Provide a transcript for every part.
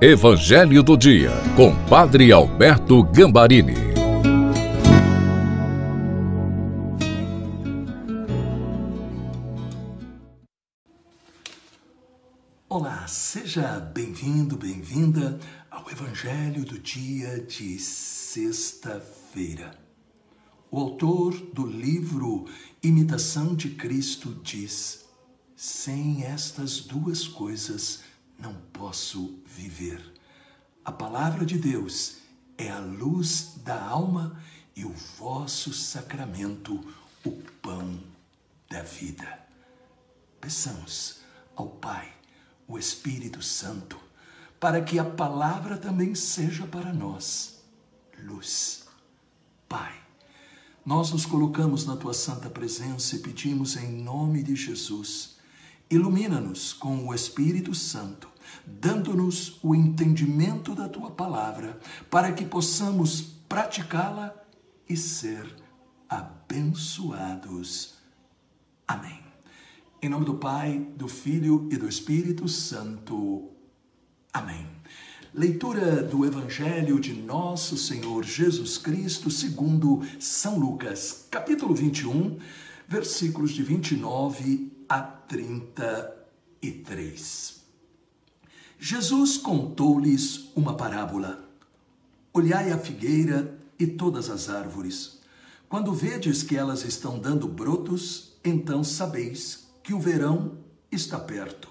Evangelho do Dia, com Padre Alberto Gambarini. Olá, seja bem-vindo, bem-vinda ao Evangelho do Dia de sexta-feira. O autor do livro Imitação de Cristo diz: sem estas duas coisas não posso viver. A palavra de Deus é a luz da alma e o vosso sacramento, o pão da vida. Peçamos ao Pai, o Espírito Santo, para que a palavra também seja para nós luz. Pai, nós nos colocamos na tua santa presença e pedimos em nome de Jesus, ilumina-nos com o Espírito Santo, dando-nos o entendimento da Tua Palavra, para que possamos praticá-la e ser abençoados. Amém. Em nome do Pai, do Filho e do Espírito Santo. Amém. Leitura do Evangelho de Nosso Senhor Jesus Cristo, segundo São Lucas, capítulo 21, versículos de 29 a 33. Jesus contou-lhes uma parábola. Olhai a figueira e todas as árvores. Quando vedes que elas estão dando brotos, então sabeis que o verão está perto.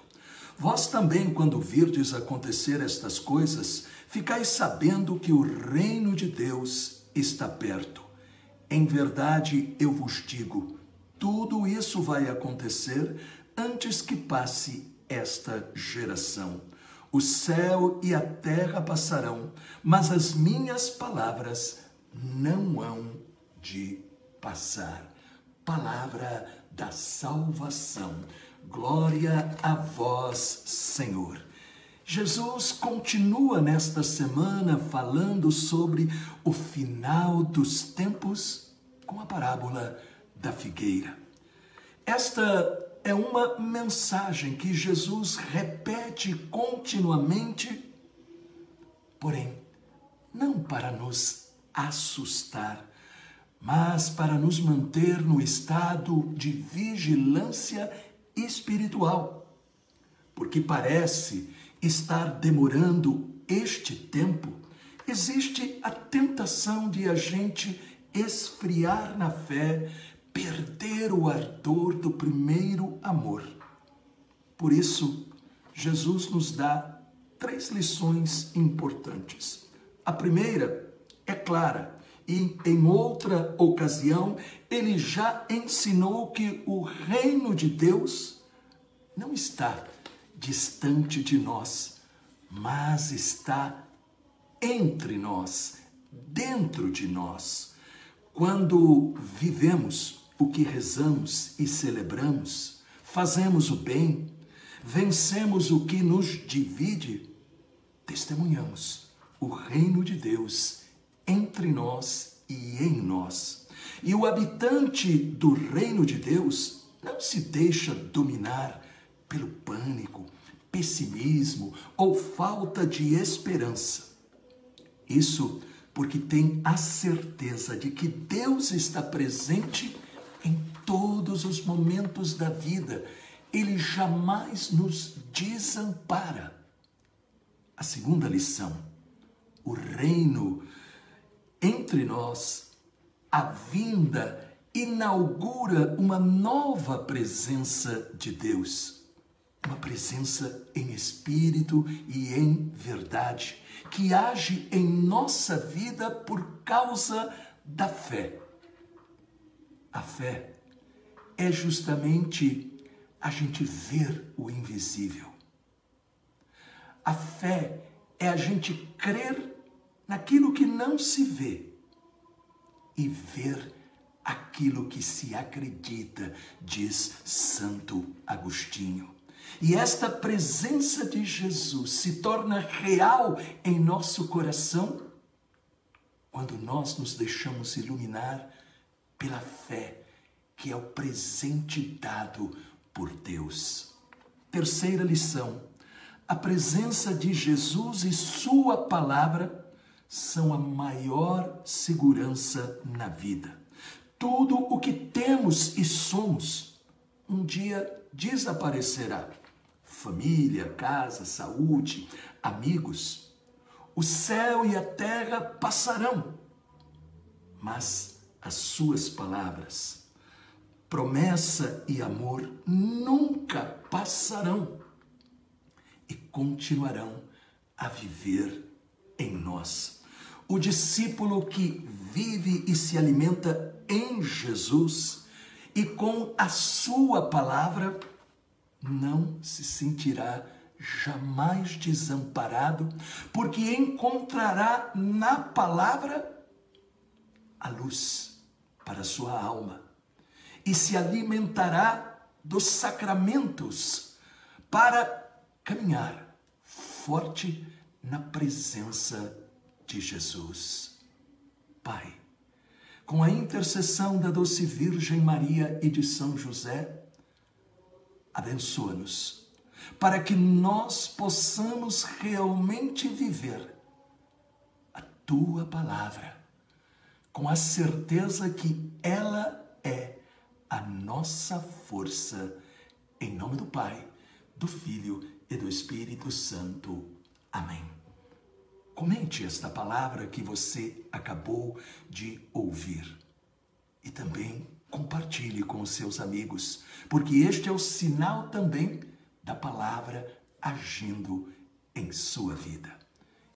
Vós também, quando virdes acontecer estas coisas, ficais sabendo que o reino de Deus está perto. Em verdade, eu vos digo, tudo isso vai acontecer antes que passe esta geração. O céu e a terra passarão, mas as minhas palavras não hão de passar. Palavra da salvação. Glória a vós, Senhor. Jesus continua nesta semana falando sobre o final dos tempos com a parábola da figueira. Esta é uma mensagem que Jesus repete continuamente, porém, não para nos assustar, mas para nos manter no estado de vigilância espiritual, porque parece estar demorando este tempo. Existe a tentação de a gente esfriar na fé, perder o ardor do primeiro amor. Por isso, Jesus nos dá três lições importantes. A primeira é clara, e em outra ocasião, ele já ensinou que o reino de Deus não está distante de nós, mas está entre nós, dentro de nós. Quando vivemos o que rezamos e celebramos, fazemos o bem, vencemos o que nos divide, testemunhamos o reino de Deus entre nós e em nós. E o habitante do reino de Deus não se deixa dominar pelo pânico, pessimismo ou falta de esperança. Isso porque tem a certeza de que Deus está presente em todos os momentos da vida. Ele jamais nos desampara. A segunda lição, o reino entre nós, a vinda, inaugura uma nova presença de Deus. Uma presença em espírito e em verdade, que age em nossa vida por causa da fé. A fé é justamente a gente ver o invisível. A fé é a gente crer naquilo que não se vê e ver aquilo que se acredita, diz Santo Agostinho. E esta presença de Jesus se torna real em nosso coração quando nós nos deixamos iluminar pela fé, que é o presente dado por Deus. Terceira lição, A presença de Jesus e sua palavra são a maior segurança na vida. Tudo o que temos e somos um dia desaparecerá. Família, casa, saúde, amigos. O céu e a terra passarão, mas as suas palavras, promessa e amor nunca passarão e continuarão a viver em nós. O discípulo que vive e se alimenta em Jesus e com a sua palavra não se sentirá jamais desamparado, porque encontrará na palavra a luz para sua alma e se alimentará dos sacramentos para caminhar forte na presença de Jesus. Pai, com a intercessão da doce Virgem Maria e de São José, abençoa-nos, para que nós possamos realmente viver a Tua Palavra, com a certeza que ela é a nossa força, em nome do Pai, do Filho e do Espírito Santo. Amém. Comente esta palavra que você acabou de ouvir e também compartilhe com os seus amigos, porque este é o sinal também da palavra agindo em sua vida.